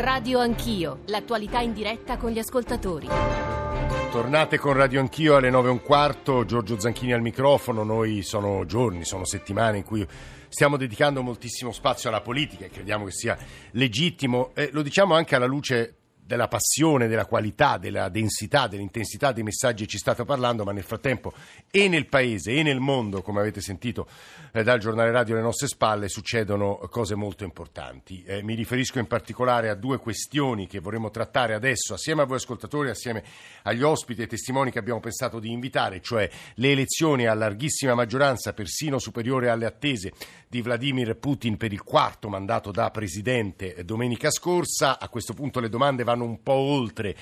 Radio Anch'io, l'attualità in diretta con gli ascoltatori. Tornate con Radio Anch'io alle 9:15, Giorgio Zanchini al microfono. Noi sono giorni, sono settimane in cui stiamo dedicando moltissimo spazio alla politica e crediamo che sia legittimo. Lo diciamo anche alla luce della passione, della qualità, della densità, dell'intensità dei messaggi ci state parlando, ma nel frattempo e nel paese e nel mondo, come avete sentito dal giornale radio alle nostre spalle, succedono cose molto importanti. Mi riferisco in particolare a due questioni che vorremmo trattare adesso assieme a voi ascoltatori, assieme agli ospiti e testimoni che abbiamo pensato di invitare, cioè le elezioni a larghissima maggioranza, persino superiore alle attese, di Vladimir Putin per il quarto mandato da presidente domenica scorsa. A questo punto le domande vanno un po' oltre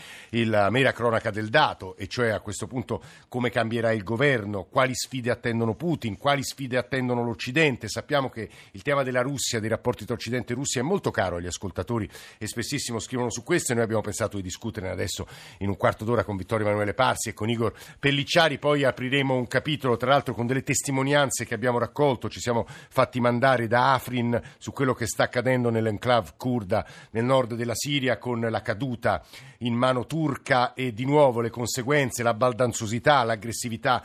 la mera cronaca del dato, e cioè a questo punto come cambierà il governo, quali sfide attendono Putin, quali sfide attendono l'Occidente. Sappiamo che il tema della Russia, dei rapporti tra Occidente e Russia, è molto caro agli ascoltatori e spessissimo scrivono su questo, e noi abbiamo pensato di discuterne adesso in un quarto d'ora con Vittorio Emanuele Parsi e con Igor Pellicciari. Poi apriremo un capitolo, tra l'altro, con delle testimonianze che abbiamo raccolto, ci siamo fatti mandare da Afrin, su quello che sta accadendo nell'enclave curda nel nord della Siria, con la caduta in mano turca e di nuovo le conseguenze, la baldanzosità, l'aggressività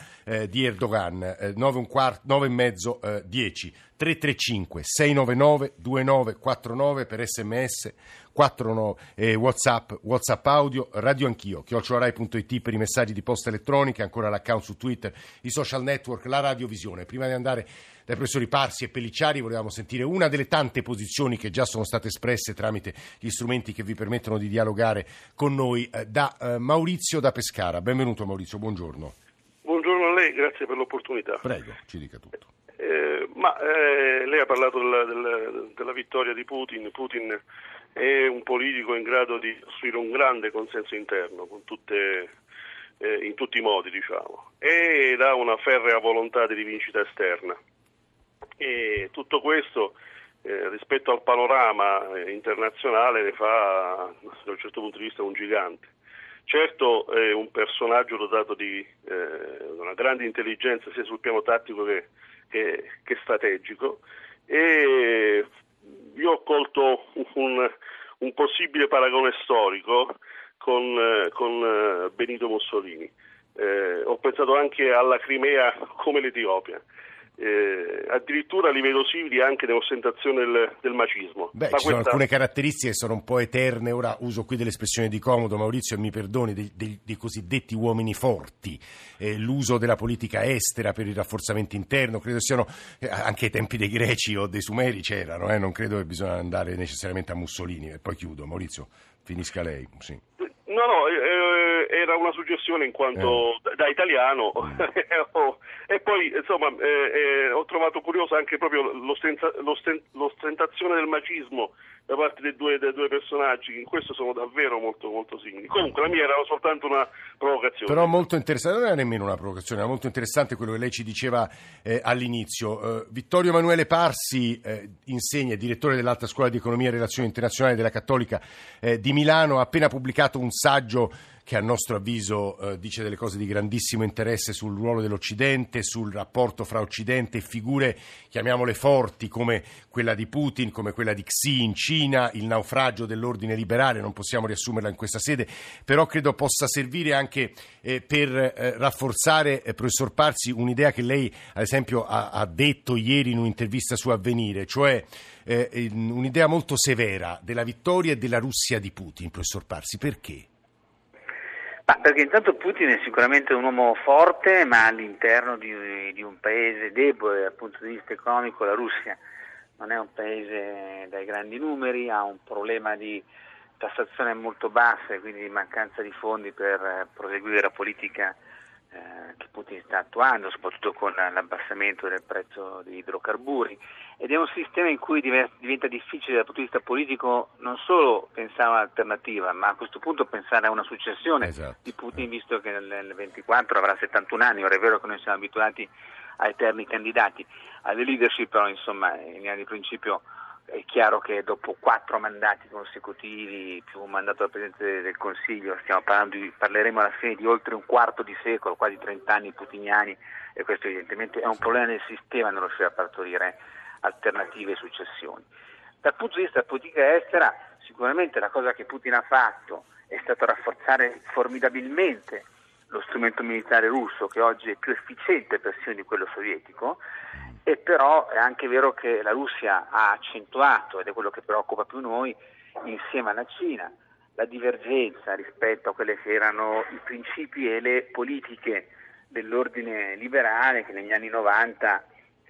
di Erdogan. 9:15, 10. 335 699 2949 per SMS, 49 WhatsApp audio, Radio Anch'io @rai.it per i messaggi di posta elettronica, ancora l'account su Twitter, i social network, la radiovisione. Prima di andare dai professori Parsi e Pellicciari volevamo sentire una delle tante posizioni che già sono state espresse tramite gli strumenti che vi permettono di dialogare con noi, da Maurizio da Pescara. Benvenuto Maurizio, buongiorno. Buongiorno a lei, grazie per l'opportunità. Prego, ci dica tutto. Lei ha parlato della vittoria di Putin. Putin è un politico in grado di costruire un grande consenso interno con in tutti i modi, diciamo, ed ha una ferrea volontà di rivincita esterna. E tutto questo, rispetto al panorama internazionale, ne fa, da un certo punto di vista, un gigante. Certo è un personaggio dotato di una grande intelligenza sia sul piano tattico che strategico, e io ho colto un possibile paragone storico con Benito Mussolini. Ho pensato anche alla Crimea come l'Etiopia. Addirittura li vedo simili anche nell'ostentazione del macismo. Beh, sono alcune caratteristiche che sono un po' eterne. Ora uso qui dell'espressione di comodo, Maurizio, e mi perdoni, dei cosiddetti uomini forti, l'uso della politica estera per il rafforzamento interno. Credo siano anche ai tempi dei Greci o dei Sumeri c'erano, non credo che bisogna andare necessariamente a Mussolini. E poi chiudo, Maurizio, finisca lei. Sì. Era una suggestione in quanto da italiano e poi insomma ho trovato curiosa anche proprio l'ostentazione del macismo da parte dei due personaggi. In questo sono davvero molto molto simili. Comunque la mia era soltanto una provocazione, però molto interessante. Non era nemmeno una provocazione, era molto interessante quello che lei ci diceva all'inizio. Vittorio Emanuele Parsi insegna, direttore dell'Alta Scuola di Economia e Relazioni Internazionali della Cattolica di Milano, ha appena pubblicato un saggio che a nostro avviso dice delle cose di grandissimo interesse sul ruolo dell'Occidente, sul rapporto fra Occidente e figure, chiamiamole forti, come quella di Putin, come quella di Xi in Cina, il naufragio dell'ordine liberale. Non possiamo riassumerla in questa sede, però credo possa servire anche per rafforzare, professor Parsi, un'idea che lei ad esempio ha detto ieri in un'intervista su Avvenire, cioè un'idea molto severa della vittoria e della Russia di Putin. Professor Parsi, perché? Perché intanto Putin è sicuramente un uomo forte, ma all'interno di un paese debole dal punto di vista economico. La Russia non è un paese dai grandi numeri, ha un problema di tassazione molto bassa e quindi di mancanza di fondi per proseguire la politica che Putin sta attuando, soprattutto con l'abbassamento del prezzo degli idrocarburi, ed è un sistema in cui diventa difficile dal punto di vista politico non solo pensare a un'alternativa, ma a questo punto pensare a una successione. Esatto. Di Putin, visto che nel 24 avrà 71 anni, ora è vero che noi siamo abituati ai eterni candidati alle leadership, però insomma in linea di principio è chiaro che dopo 4 mandati consecutivi più un mandato da Presidente del Consiglio, parleremo alla fine di oltre un quarto di secolo, quasi 30 anni putiniani, e questo evidentemente è un problema del sistema, non riuscire a partorire alternative e successioni. Dal punto di vista della politica estera, sicuramente la cosa che Putin ha fatto è stato rafforzare formidabilmente lo strumento militare russo, che oggi è più efficiente persino di quello sovietico, e però è anche vero che la Russia ha accentuato, ed è quello che preoccupa più noi, insieme alla Cina, la divergenza rispetto a quelle che erano i principi e le politiche dell'ordine liberale che negli anni 90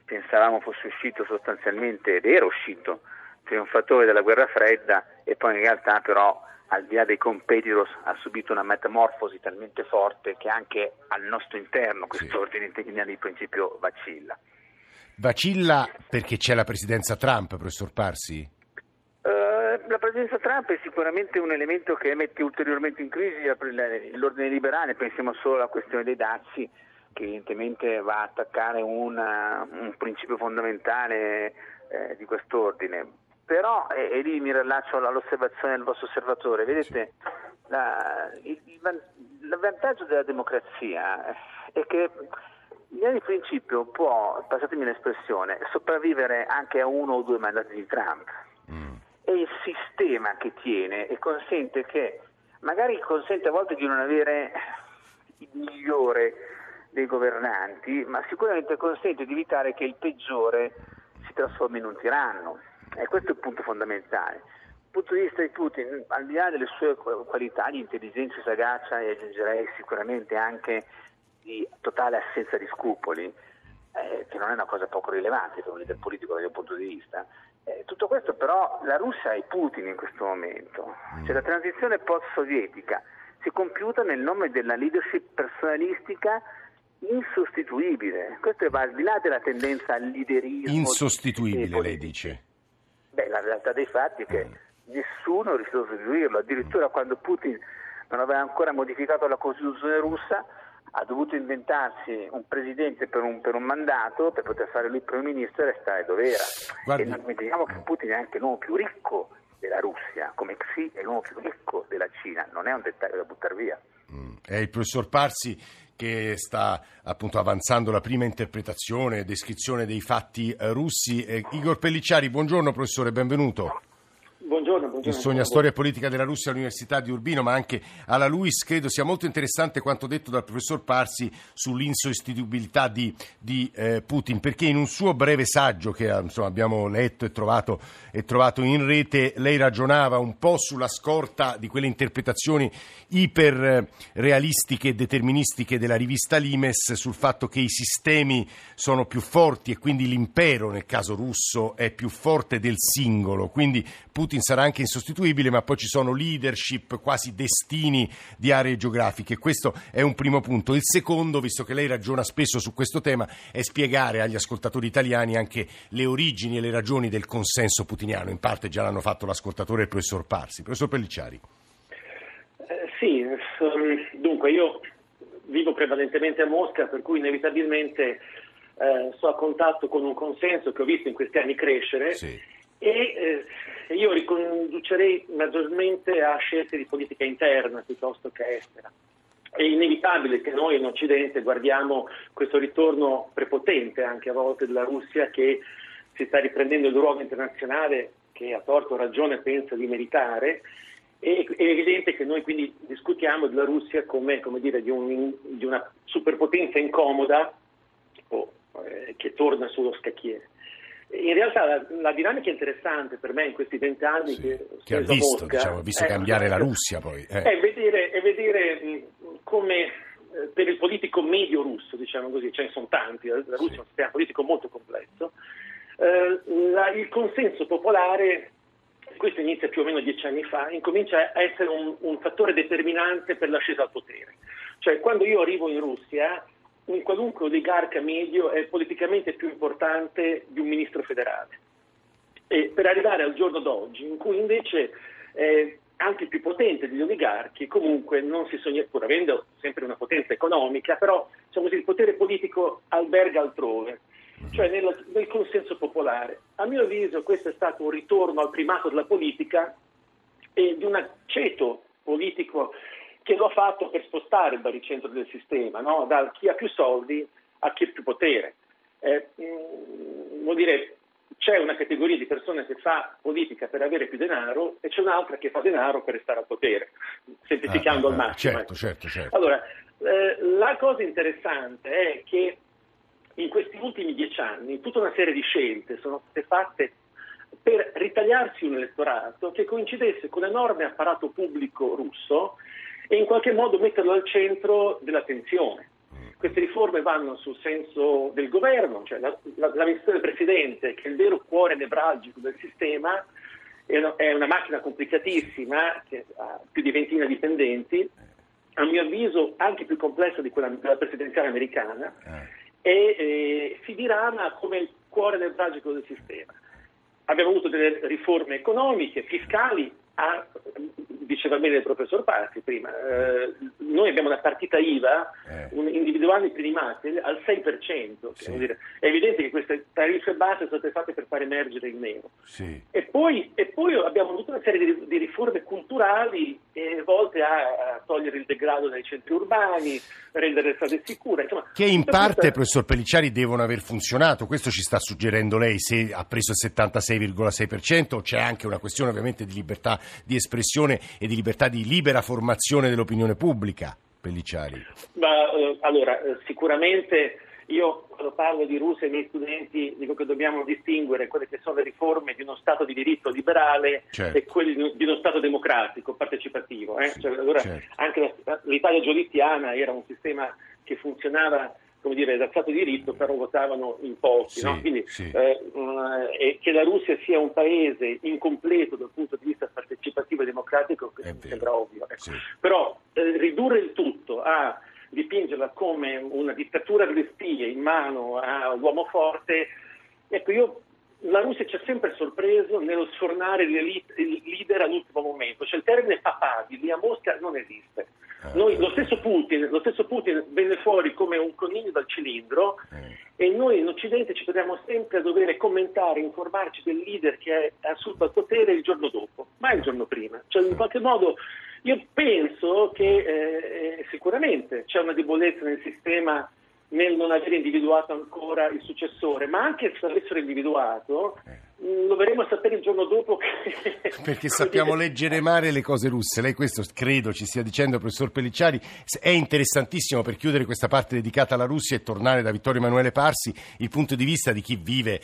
pensavamo fosse uscito sostanzialmente, ed era uscito, trionfatore della guerra fredda, e poi in realtà però, al di là dei competitors, ha subito una metamorfosi talmente forte che anche al nostro interno questo ordine internazionale di principio vacilla. Vacilla perché c'è la presidenza Trump, professor Parsi? La presidenza Trump è sicuramente un elemento che mette ulteriormente in crisi l'ordine liberale. Pensiamo solo alla questione dei dazi, che evidentemente va a attaccare un principio fondamentale di quest'ordine. Però, e lì mi rilaccio all'osservazione del vostro osservatore, vedete, il vantaggio della democrazia è che il principio può, passatemi l'espressione, sopravvivere anche a uno o due mandati di Trump. È il sistema che tiene e consente che, magari consente a volte di non avere il migliore dei governanti, ma sicuramente consente di evitare che il peggiore si trasformi in un tiranno. E questo è il punto fondamentale. Dal punto di vista di Putin, al di là delle sue qualità di intelligenza e sagacia, e aggiungerei sicuramente anche di totale assenza di scrupoli, che non è una cosa poco rilevante per un leader politico dal mio punto di vista, tutto questo però la Russia è Putin in questo momento, cioè la transizione post-sovietica si è compiuta nel nome della leadership personalistica insostituibile. Questo va al di là della tendenza al liderismo insostituibile, lei dice. La realtà dei fatti è che nessuno è riuscito a sostituirlo, addirittura quando Putin non aveva ancora modificato la Costituzione russa ha dovuto inventarsi un presidente per un mandato per poter fare lui primo ministro e restare dov'era. Guardi, e non dimentichiamo che Putin è anche l'uomo più ricco della Russia, come Xi è l'uomo più ricco della Cina, non è un dettaglio da buttare via. È il professor Parsi che sta appunto avanzando la prima interpretazione e descrizione dei fatti russi. Igor Pellicciari, buongiorno professore, benvenuto. Buongiorno. Insegna storia politica della Russia all'Università di Urbino, ma anche alla Luiss. Credo sia molto interessante quanto detto dal professor Parsi sull'insostituibilità di Putin, perché in un suo breve saggio che insomma, abbiamo letto e trovato in rete, lei ragionava un po' sulla scorta di quelle interpretazioni iperrealistiche e deterministiche della rivista Limes sul fatto che i sistemi sono più forti e quindi l'impero, nel caso russo, è più forte del singolo. Quindi Putin sarà anche insostituibile, ma poi ci sono leadership, quasi destini di aree geografiche. Questo è un primo punto. Il secondo, visto che lei ragiona spesso su questo tema, è spiegare agli ascoltatori italiani anche le origini e le ragioni del consenso putiniano. In parte già l'hanno fatto l'ascoltatore e il professor Parsi. Professor Pellicciari. Sì, dunque io vivo prevalentemente a Mosca, per cui inevitabilmente sono a contatto con un consenso che ho visto in questi anni crescere. Sì. E io riconducerei maggiormente a scelte di politica interna piuttosto che estera. È inevitabile che noi in Occidente guardiamo questo ritorno prepotente anche a volte della Russia, che si sta riprendendo il ruolo internazionale che a torto o ragione pensa di meritare. È evidente che noi quindi discutiamo della Russia come dire, di una superpotenza incomoda che torna sullo scacchiere. In realtà la dinamica è interessante per me in questi 20 anni che ha visto, cambiare la Russia poi. È vedere come per il politico medio russo, diciamo così, ce ne sono tanti, la Russia è un sistema politico molto complesso, il consenso popolare, questo inizia più o meno 10 anni fa, incomincia a essere un fattore determinante per l'ascesa al potere. Cioè quando io arrivo in Russia, un qualunque oligarca medio è politicamente più importante di un ministro federale. E per arrivare al giorno d'oggi, in cui invece anche più potente degli oligarchi, comunque non si sogna, pur avendo sempre una potenza economica, però diciamo così, il potere politico alberga altrove, cioè nel consenso popolare. A mio avviso questo è stato un ritorno al primato della politica e di un aceto politico che lo ha fatto per spostare il baricentro del sistema, no? Da chi ha più soldi a chi ha più potere. Vuol dire, c'è una categoria di persone che fa politica per avere più denaro e c'è un'altra che fa denaro per restare al potere, semplificando al massimo. Certo. Allora, la cosa interessante è che in questi ultimi 10 anni tutta una serie di scelte sono state fatte per ritagliarsi un elettorato che coincidesse con l'enorme apparato pubblico russo e in qualche modo metterlo al centro dell'attenzione. Queste riforme vanno sul senso del governo, cioè la versione precedente, che è il vero cuore nevralgico del sistema, è una macchina complicatissima, che ha più di 20 dipendenti, a mio avviso anche più complessa di quella della presidenziale americana, e si dirama come il cuore nevralgico del sistema. Abbiamo avuto delle riforme economiche, fiscali, diceva bene il professor Parsi prima, noi abbiamo una partita IVA, individuali primate al 6%, sì. Dire, è evidente che queste tariffe basse sono state fatte per far emergere il nero, sì. E poi abbiamo avuto una serie di riforme culturali volte a togliere il degrado dai centri urbani, rendere le strade sicure, insomma, che in parte, professor Pellicciari, devono aver funzionato. Questo ci sta suggerendo lei, se ha preso il 76,6%, c'è anche una questione ovviamente di libertà di espressione e di libertà di libera formazione dell'opinione pubblica, Pellicciari? Ma, allora, sicuramente io quando parlo di Russia ai miei studenti dico che dobbiamo distinguere quelle che sono le riforme di uno Stato di diritto liberale, certo, e quelle di uno Stato democratico, partecipativo. Sì, cioè, allora, certo, anche l'Italia giolittiana era un sistema che funzionava, come dire, da Stato di diritto, però votavano in pochi, sì, no? Quindi sì. Che la Russia sia un paese incompleto dal punto di vista partecipativo e democratico sembra ovvio, ecco. Sì. Però ridurre il tutto a dipingerla come una dittatura delle spie in mano all'uomo forte, ecco, la Russia ci ha sempre sorpreso nello sfornare il leader all'ultimo momento, cioè il termine papabili a Mosca non esiste. Noi, lo stesso Putin venne fuori come un coniglio dal cilindro, e noi in Occidente ci troviamo sempre a dover commentare, informarci del leader che è assunto al potere il giorno dopo, mai il giorno prima. Cioè, in qualche modo io penso che sicuramente c'è una debolezza nel sistema nel non avere individuato ancora il successore, ma anche se l'avessero individuato lo verremo a sapere il giorno dopo che... perché sappiamo leggere male le cose russe. Lei questo credo ci stia dicendo, professor Pellicciari. È interessantissimo, per chiudere questa parte dedicata alla Russia e tornare da Vittorio Emanuele Parsi, il punto di vista di chi vive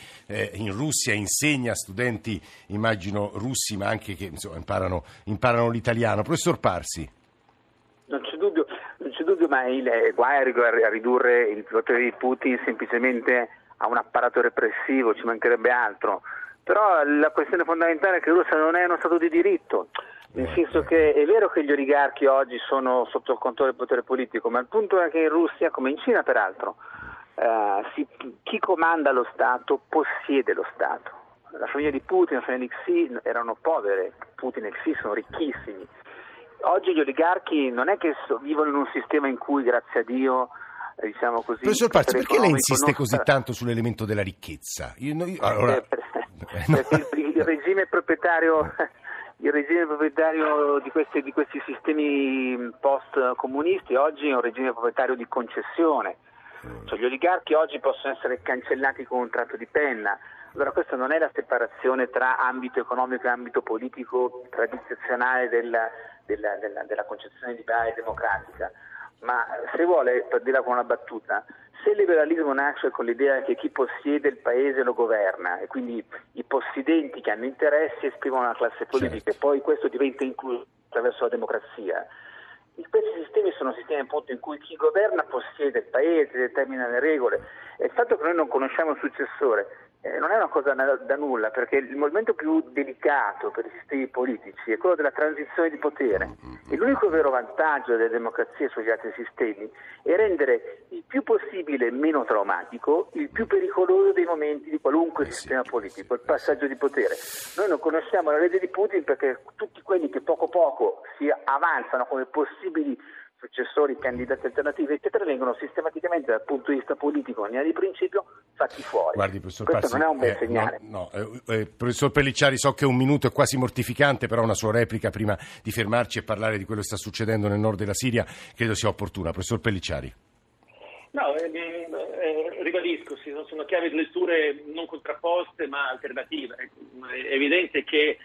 in Russia, insegna a studenti, immagino, russi, ma anche che insomma, imparano l'italiano. Professor Parsi. Non c'è dubbio, ma il guai a ridurre il potere di Putin semplicemente a un apparato repressivo, ci mancherebbe altro. Però la questione fondamentale è che la Russia non è uno Stato di diritto, nel senso che è vero che gli oligarchi oggi sono sotto il controllo del potere politico, ma il punto è che in Russia, come in Cina peraltro, chi comanda lo Stato possiede lo Stato. La famiglia di Putin, la famiglia di Xi erano povere, Putin e Xi sono ricchissimi. Oggi gli oligarchi non è che vivono in un sistema in cui, grazie a Dio, diciamo così... Professor Parsi, perché lei insiste così tanto sull'elemento della ricchezza? Il regime proprietario di questi sistemi post-comunisti oggi è un regime proprietario di concessione. Cioè, gli oligarchi oggi possono essere cancellati con un tratto di penna. Allora questa non è la separazione tra ambito economico e ambito politico tradizionale della concezione liberale e democratica, ma se vuole, per dirla con una battuta, se il liberalismo nasce con l'idea che chi possiede il paese lo governa e quindi i possidenti che hanno interessi esprimono una classe politica, certo, e poi questo diventa incluso attraverso la democrazia. Questi sistemi sono sistemi appunto in cui chi governa possiede il paese, determina le regole, e il fatto che noi non conosciamo il successore non è una cosa da nulla, perché il momento più delicato per i sistemi politici è quello della transizione di potere, e l'unico vero vantaggio delle democrazie sugli altri sistemi è rendere il più possibile meno traumatico il più pericoloso dei momenti di qualunque sistema politico, il passaggio di potere. Noi non conosciamo la rete di Putin perché tutti quelli che poco poco si avanzano come possibili successori, candidati alternativi, eccetera, vengono sistematicamente dal punto di vista politico, in linea di principio, fatti fuori. Guardi, professor Parsi, questo non è un bel segnale. Professor Pellicciari, so che un minuto è quasi mortificante, però una sua replica prima di fermarci e parlare di quello che sta succedendo nel nord della Siria credo sia opportuna. Professor Pellicciari. No, ribadisco, sono chiavi di letture non contrapposte ma alternative. È evidente che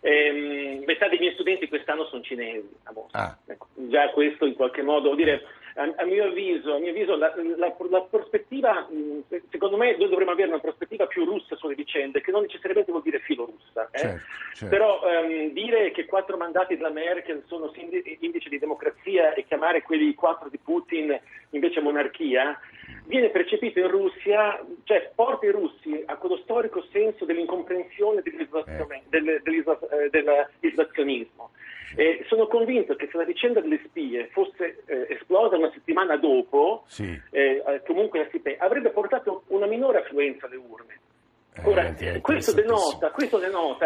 metà dei miei studenti quest'anno sono cinesi a Mosca. Ecco, già questo in qualche modo, dire, a mio avviso la prospettiva, secondo me noi dovremmo avere una prospettiva più russa sulle vicende, che non necessariamente vuol dire filorussa, certo. Però dire che 4 mandati della Merkel sono indice di democrazia e chiamare quelli 4 di Putin invece monarchia viene percepito in Russia, cioè porta i russi a quello storico senso dell'incomprensione dell'isolazionismo. Sono convinto che se la vicenda delle spie fosse esplosa una settimana dopo, comunque avrebbe portato una minore affluenza alle urne. Ora, questo denota,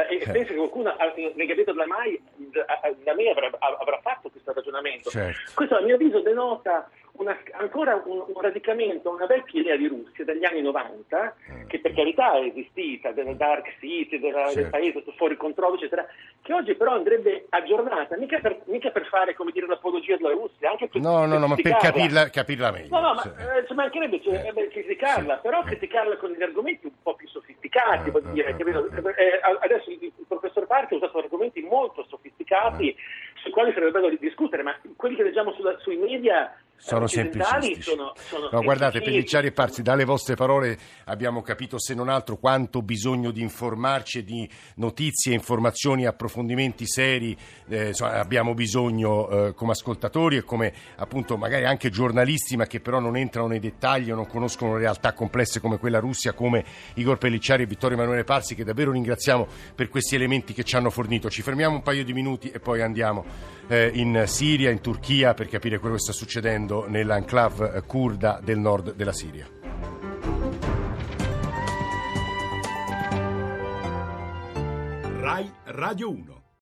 e penso che qualcuno nel gabinetto della MAI avrà fatto questo ragionamento. Certo. Questo, a mio avviso, denota ancora un radicamento, una vecchia idea di Russia dagli anni 90, che per carità è esistita, della dark city, del paese fuori controllo, eccetera, che oggi però andrebbe aggiornata, mica per fare, come dire, l'apologia della Russia, anche per capirla meglio. Ci mancherebbe criticarla, però criticarla con degli argomenti un po' più sofisticati, vuol dire, adesso il professor Parsi ha usato argomenti molto sofisticati sui quali sarebbe bello discutere, ma quelli che leggiamo sui media sono semplicistici. No, guardate, Pellicciari e Parsi, dalle vostre parole abbiamo capito se non altro quanto bisogno di informarci, di notizie, informazioni, approfondimenti seri abbiamo bisogno come ascoltatori e come appunto magari anche giornalisti, ma che però non entrano nei dettagli o non conoscono realtà complesse come quella Russia, come Igor Pellicciari e Vittorio Emanuele Parsi, che davvero ringraziamo per questi elementi che ci hanno fornito. Ci fermiamo un paio di minuti e poi andiamo in Siria, in Turchia, per capire quello che sta succedendo nell'enclave curda del nord della Siria. Rai Radio 1.